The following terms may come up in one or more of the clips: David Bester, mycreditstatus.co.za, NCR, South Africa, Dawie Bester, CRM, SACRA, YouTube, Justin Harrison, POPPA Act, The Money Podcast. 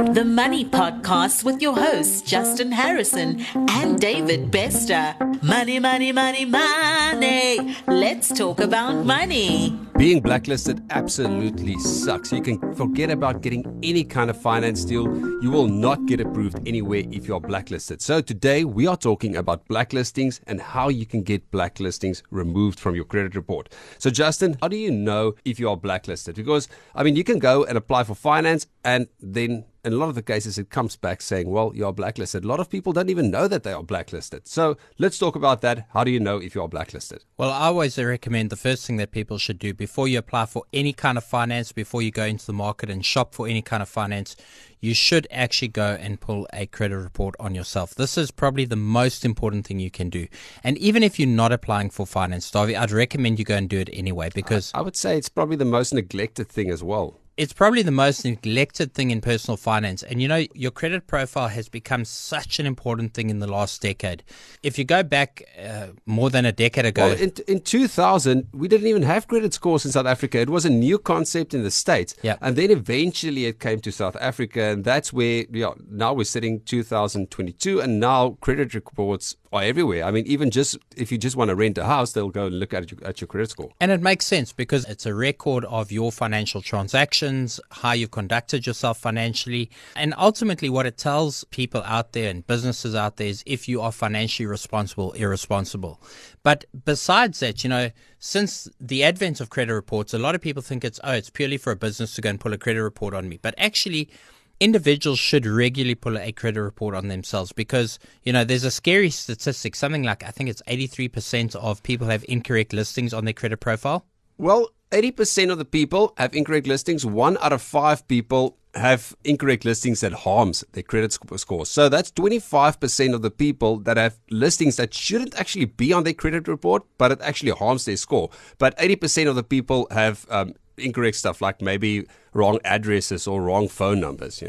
The Money Podcast with your hosts, Justin Harrison and David Bester. Money, money, money, money. Let's talk about money. Being blacklisted absolutely sucks. You can forget about getting any kind of finance deal. You will not get approved anywhere if you are blacklisted. So today we are talking about blacklistings and how you can get blacklistings removed from your credit report. So Justin, how do you know if you are blacklisted? Because, I mean, you can go and apply for finance and then in a lot of the cases, it comes back saying, well, you're blacklisted. A lot of people don't even know that they are blacklisted. So let's talk about that. How do you know if you're blacklisted? Well, I always recommend the first thing that people should do before you apply for any kind of finance, before you go into the market and shop for any kind of finance, you should actually go and pull a credit report on yourself. This is probably the most important thing you can do. And even if you're not applying for finance, Dawie, I'd recommend you go and do it anyway, because I would say it's probably the most neglected thing as well. It's probably the most neglected thing in personal finance. And you know, your credit profile has become such an important thing in the last decade. If you go back more than a decade ago. Well, in 2000, we didn't even have credit scores in South Africa. It was a new concept in the States. Yeah. And then eventually it came to South Africa. And that's where now we're sitting 2022. And now credit reports are everywhere. I mean, even just if you just want to rent a house, they'll go and look at your credit score. And it makes sense because it's a record of your financial transactions, how you've conducted yourself financially. And ultimately what it tells people out there and businesses out there is if you are financially responsible, irresponsible. But besides that, since the advent of credit reports, a lot of people think it's purely for a business to go and pull a credit report on me. But actually, individuals should regularly pull a credit report on themselves because, there's a scary statistic, something like I think it's 83% of people have incorrect listings on their credit profile. Well, 80% of the people have incorrect listings. 1 out of 5 people have incorrect listings that harms their credit score. So that's 25% of the people that have listings that shouldn't actually be on their credit report, but it actually harms their score. But 80% of the people have incorrect stuff like maybe wrong addresses or wrong phone numbers,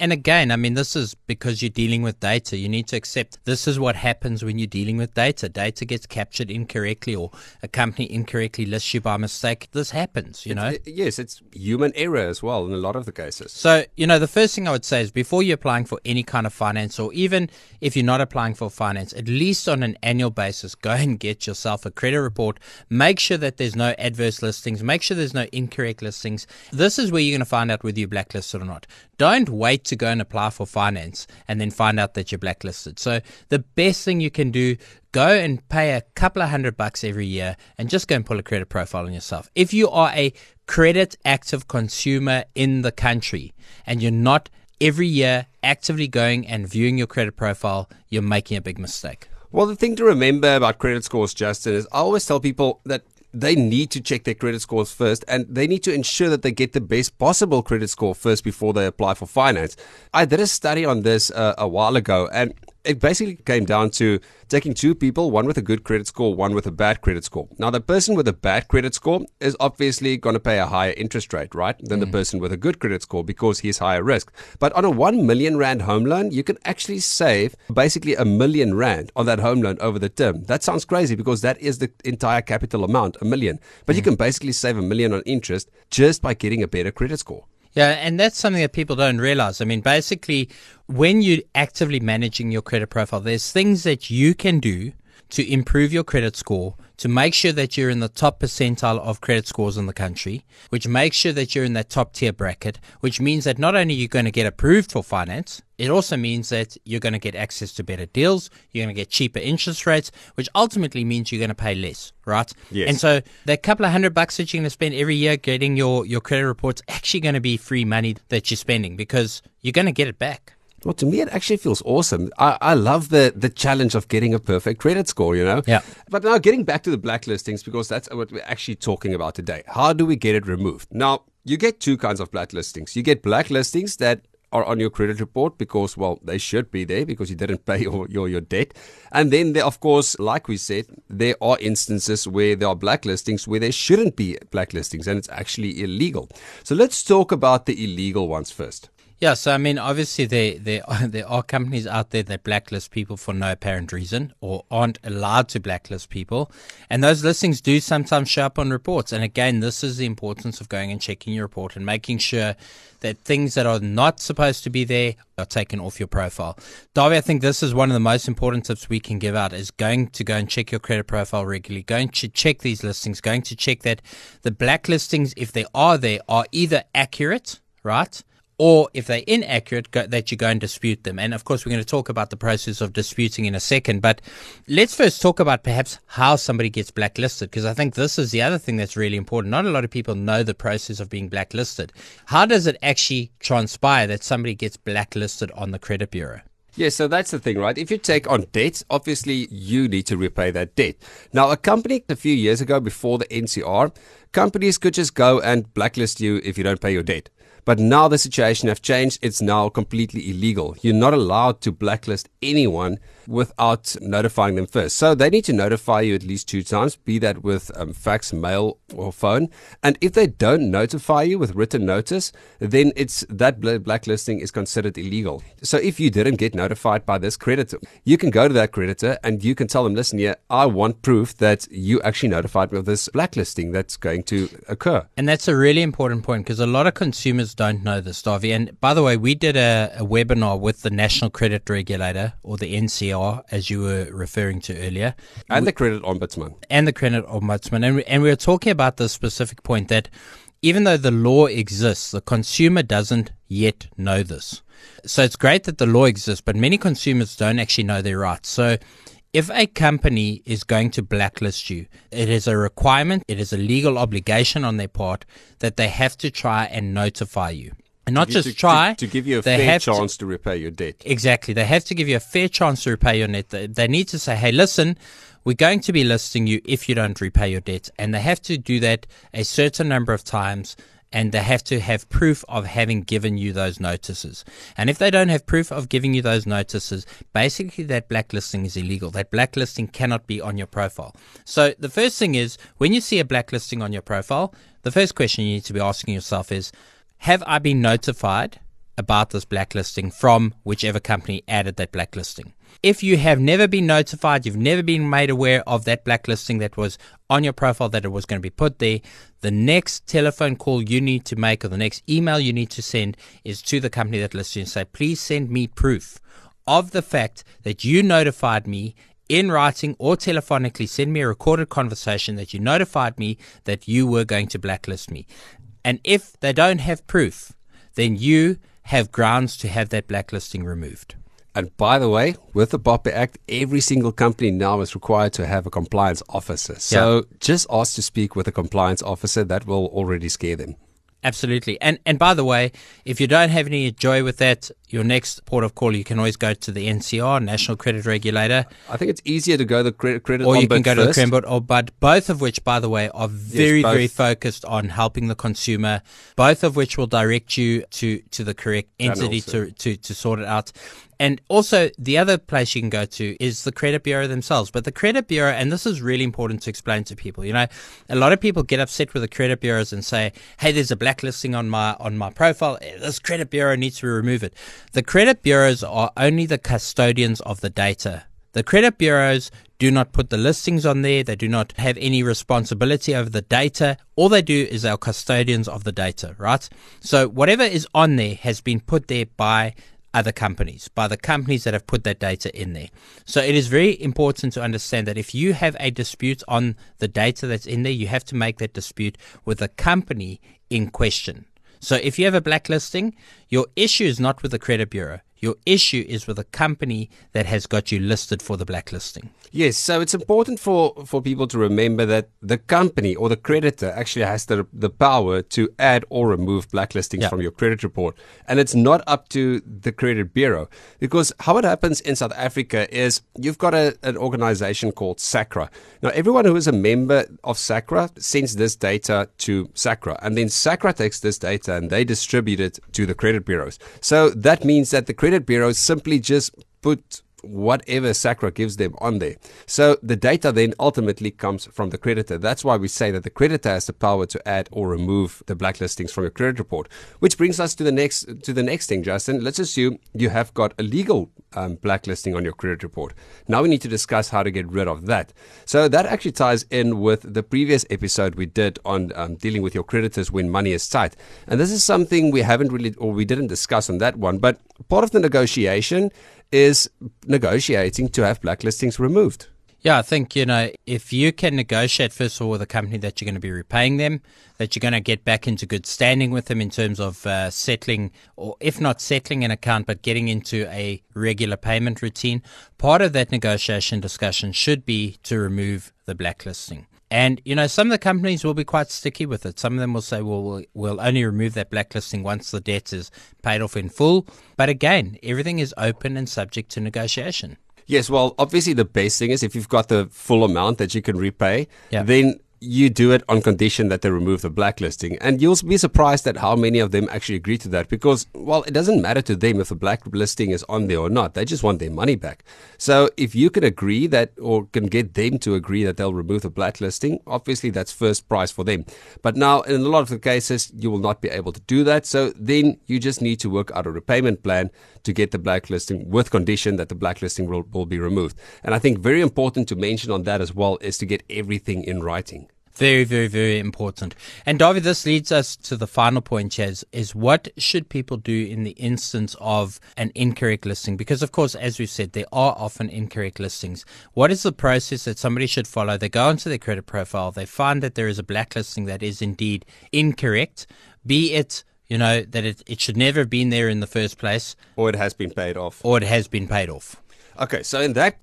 And again, I mean, this is because you're dealing with data. You need to accept this is what happens when you're dealing with data. Data gets captured incorrectly or a company incorrectly lists you by mistake. This happens, Yes, it's human error as well in a lot of the cases. So, the first thing I would say is before you're applying for any kind of finance or even if you're not applying for finance, at least on an annual basis, go and get yourself a credit report. Make sure that there's no adverse listings. Make sure there's no incorrect listings. This is where you're going to find out whether you're blacklisted or not. Don't wait to go and apply for finance and then find out that you're blacklisted. So the best thing you can do, go and pay a couple of $100 every year and just go and pull a credit profile on yourself. If you are a credit active consumer in the country and you're not every year actively going and viewing your credit profile, you're making a big mistake. Well, the thing to remember about credit scores, Justin, is I always tell people that they need to check their credit scores first and they need to ensure that they get the best possible credit score first before they apply for finance. I did a study on this a while ago and it basically came down to taking two people, one with a good credit score, one with a bad credit score. Now, the person with a bad credit score is obviously going to pay a higher interest rate, right, than the person with a good credit score because he's higher risk. But on a 1 million rand home loan, you can actually save basically R1 million on that home loan over the term. That sounds crazy because that is the entire capital amount, R1 million. But you can basically save R1 million on interest just by getting a better credit score. Yeah, and that's something that people don't realize. I mean, basically, when you're actively managing your credit profile, there's things that you can do to improve your credit score, to make sure that you're in the top percentile of credit scores in the country, which makes sure that you're in that top tier bracket, which means that not only are you going to get approved for finance, it also means that you're going to get access to better deals, you're going to get cheaper interest rates, which ultimately means you're going to pay less, right? Yes. And so that couple of $100 that you're going to spend every year getting your credit report's actually going to be free money that you're spending because you're going to get it back. Well, to me, it actually feels awesome. I love the challenge of getting a perfect credit score, Yeah. But now getting back to the blacklistings, because that's what we're actually talking about today. How do we get it removed? Now, you get two kinds of blacklistings. You get blacklistings that are on your credit report because, well, they should be there because you didn't pay your debt. And then, there, of course, like we said, there are instances where there are blacklistings where there shouldn't be blacklistings and it's actually illegal. So let's talk about the illegal ones first. Yeah, so I mean, obviously there are companies out there that blacklist people for no apparent reason or aren't allowed to blacklist people. And those listings do sometimes show up on reports. And again, this is the importance of going and checking your report and making sure that things that are not supposed to be there are taken off your profile. Dawie, I think this is one of the most important tips we can give out is going to check your credit profile regularly, going to check these listings, going to check that the blacklistings, if they are there, are either accurate, right? Or if they're inaccurate, that you go and dispute them. And of course, we're going to talk about the process of disputing in a second. But let's first talk about perhaps how somebody gets blacklisted, because I think this is the other thing that's really important. Not a lot of people know the process of being blacklisted. How does it actually transpire that somebody gets blacklisted on the credit bureau? Yeah, so that's the thing, right? If you take on debt, obviously you need to repay that debt. Now, a company a few years ago before the NCR, companies could just go and blacklist you if you don't pay your debt. But now the situation has changed. It's now completely illegal. You're not allowed to blacklist anyone without notifying them first. So they need to notify you at least 2 times, be that with fax, mail, or phone. And if they don't notify you with written notice, then it's that blacklisting is considered illegal. So if you didn't get notified by this creditor, you can go to that creditor and you can tell them, listen here, I want proof that you actually notified me of this blacklisting that's going to occur. And that's a really important point, because a lot of consumers don't know this, Dawie. And by the way, we did a webinar with the National Credit Regulator, or the NCR, as you were referring to earlier. And the Credit Ombudsman. And we were talking about this specific point that even though the law exists, the consumer doesn't yet know this. So it's great that the law exists, but many consumers don't actually know their rights. So if a company is going to blacklist you, it is a requirement, it is a legal obligation on their part that they have to try and notify you. And not just try. To give you a fair chance to repay your debt. Exactly. They have to give you a fair chance to repay your debt. They need to say, hey, listen, we're going to be listing you if you don't repay your debt. And they have to do that a certain number of times. And they have to have proof of having given you those notices. And if they don't have proof of giving you those notices, basically that blacklisting is illegal. That blacklisting cannot be on your profile. So the first thing is, when you see a blacklisting on your profile, the first question you need to be asking yourself is, have I been notified about this blacklisting from whichever company added that blacklisting? If you have never been notified, you've never been made aware of that blacklisting that was on your profile, that it was going to be put there, the next telephone call you need to make or the next email you need to send is to the company that lists you and say, please send me proof of the fact that you notified me in writing or telephonically. Send me a recorded conversation that you notified me that you were going to blacklist me. And if they don't have proof, then you have grounds to have that blacklisting removed. And by the way, with the POPPA Act, every single company now is required to have a compliance officer. So just ask to speak with a compliance officer. That will already scare them. Absolutely. And by the way, if you don't have any joy with that, your next port of call, you can always go to the NCR, National Credit Regulator. I think it's easier to go to the Credit Ombudsman first. Or you can go to the Credit Ombudsman, both of which, by the way, are very focused on helping the consumer, both of which will direct you to the correct entity to sort it out. And also, the other place you can go to is the credit bureau themselves. But the credit bureau, and this is really important to explain to people, you know, a lot of people get upset with the credit bureaus and say, hey, there's a blacklisting on my profile. This credit bureau needs to remove it. The credit bureaus are only the custodians of the data. The credit bureaus do not put the listings on there. They do not have any responsibility over the data. All they do is they are custodians of the data, right? So whatever is on there has been put there by other companies, by the companies that have put that data in there. So it is very important to understand that if you have a dispute on the data that's in there, you have to make that dispute with the company in question. So if you have a blacklisting, your issue is not with the credit bureau. Your issue is with a company that has got you listed for the blacklisting. Yes, so it's important for people to remember that the company or the creditor actually has the power to add or remove blacklistings from your credit report. And it's not up to the credit bureau, because how it happens in South Africa is you've got an organization called SACRA. Now, everyone who is a member of SACRA sends this data to SACRA, and then SACRA takes this data and they distribute it to the credit bureaus. So that means that the credit bureaus simply just put whatever SACRA gives them on there. So the data then ultimately comes from the creditor. That's why we say that the creditor has the power to add or remove the blacklistings from your credit report, which brings us to the next thing, Justin. Let's assume you have got a legal blacklisting on your credit report. Now we need to discuss how to get rid of that. So that actually ties in with the previous episode we did on dealing with your creditors when money is tight. And this is something we haven't really, or we didn't discuss on that one, but part of the negotiation is negotiating to have blacklistings removed. Yeah, I think, if you can negotiate, first of all, with a company that you're going to be repaying them, that you're going to get back into good standing with them in terms of settling, or if not settling an account, but getting into a regular payment routine, part of that negotiation discussion should be to remove the blacklisting. And, some of the companies will be quite sticky with it. Some of them will say, well, we'll only remove that blacklisting once the debt is paid off in full. But again, everything is open and subject to negotiation. Yes, well, obviously the best thing is if you've got the full amount that you can repay, then you do it on condition that they remove the blacklisting. And you'll be surprised at how many of them actually agree to that because, well, it doesn't matter to them if the blacklisting is on there or not. They just want their money back. So if you can agree that or can get them to agree that they'll remove the blacklisting, obviously that's first prize for them. But now in a lot of the cases, you will not be able to do that. So then you just need to work out a repayment plan to get the blacklisting with condition that the blacklisting will be removed. And I think very important to mention on that as well is to get everything in writing. Very, very, very important. And Dawie, this leads us to the final point, Chaz, is what should people do in the instance of an incorrect listing? Because, of course, as we've said, there are often incorrect listings. What is the process that somebody should follow? They go into their credit profile. They find that there is a blacklisting that is indeed incorrect, be it that it should never have been there in the first place. Or it has been paid off. Okay, so in that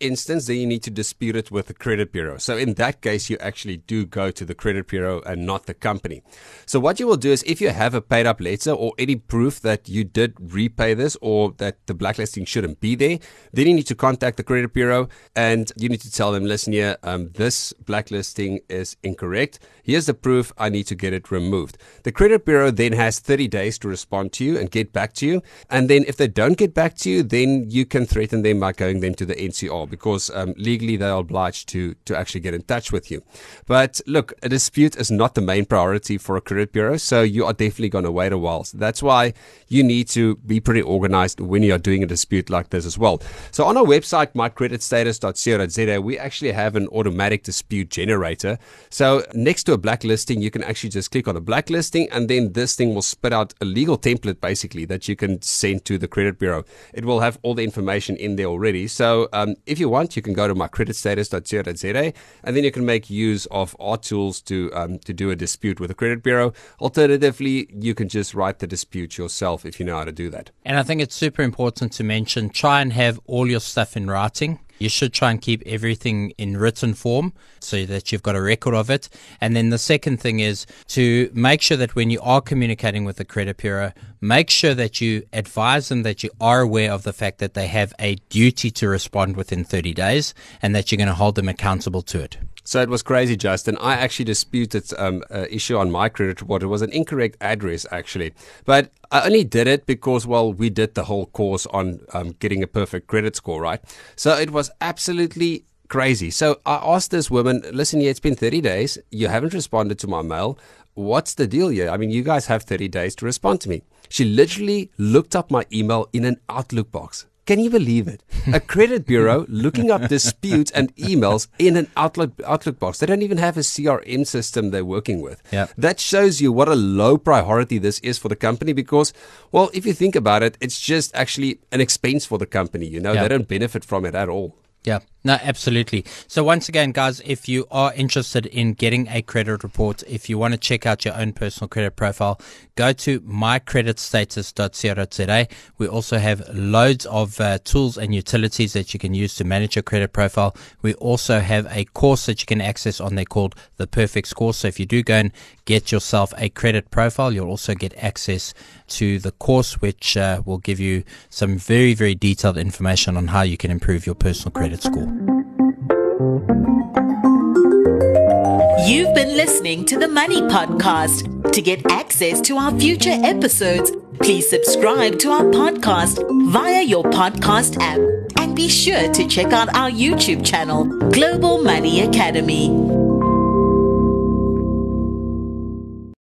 instance, then you need to dispute it with the credit bureau. So in that case, you actually do go to the credit bureau and not the company. So what you will do is if you have a paid-up letter or any proof that you did repay this or that the blacklisting shouldn't be there, then you need to contact the credit bureau and you need to tell them, listen here, this blacklisting is incorrect. Here's the proof. I need to get it removed. The credit bureau then has 30 days to respond to you and get back to you. And then if they don't get back to you, then you can threaten them by going then to the NCR because legally they are obliged to actually get in touch with you. But look, a dispute is not the main priority for a credit bureau, so you are definitely going to wait a while. So that's why you need to be pretty organized when you are doing a dispute like this as well. So on our website, mycreditstatus.co.za, we actually have an automatic dispute generator. So next to a blacklisting, you can actually just click on the blacklisting and then this thing will spit out a legal template basically that you can send to the credit bureau. It will have all the information in there already. So if you want, you can go to mycreditstatus.co.za and then you can make use of our tools to do a dispute with the credit bureau. Alternatively, you can just write the dispute yourself if you know how to do that. And I think it's super important to mention, try and have all your stuff in writing. You should try and keep everything in written form so that you've got a record of it. And then the second thing is to make sure that when you are communicating with the credit bureau, make sure that you advise them that you are aware of the fact that they have a duty to respond within 30 days and that you're going to hold them accountable to it. So it was crazy, Justin. I actually disputed an issue on my credit report. It was an incorrect address, actually. But I only did it because, well, we did the whole course on getting a perfect credit score, right? So it was absolutely crazy. So I asked this woman, listen, yeah, it's been 30 days. You haven't responded to my mail. What's the deal here? I mean, you guys have 30 days to respond to me. She literally looked up my email in an Outlook box. Can you believe it? A credit bureau looking up disputes and emails in an Outlook box. They don't even have a CRM system they're working with. Yep. That shows you what a low priority this is for the company because, well, if you think about it, it's just actually an expense for the company. They don't benefit from it at all. Yeah, no, absolutely. So once again, guys, if you are interested in getting a credit report, if you want to check out your own personal credit profile, go to mycreditstatus.co.za. We also have loads of tools and utilities that you can use to manage your credit profile. We also have a course that you can access on there called The Perfect Score. So if you do go and get yourself a credit profile, you'll also get access to the course, which will give you some very, very detailed information on how you can improve your personal credit score. You've been listening to The Money Podcast. To get access to our future episodes, please subscribe to our podcast via your podcast app and be sure to check out our YouTube channel, Global Money Academy.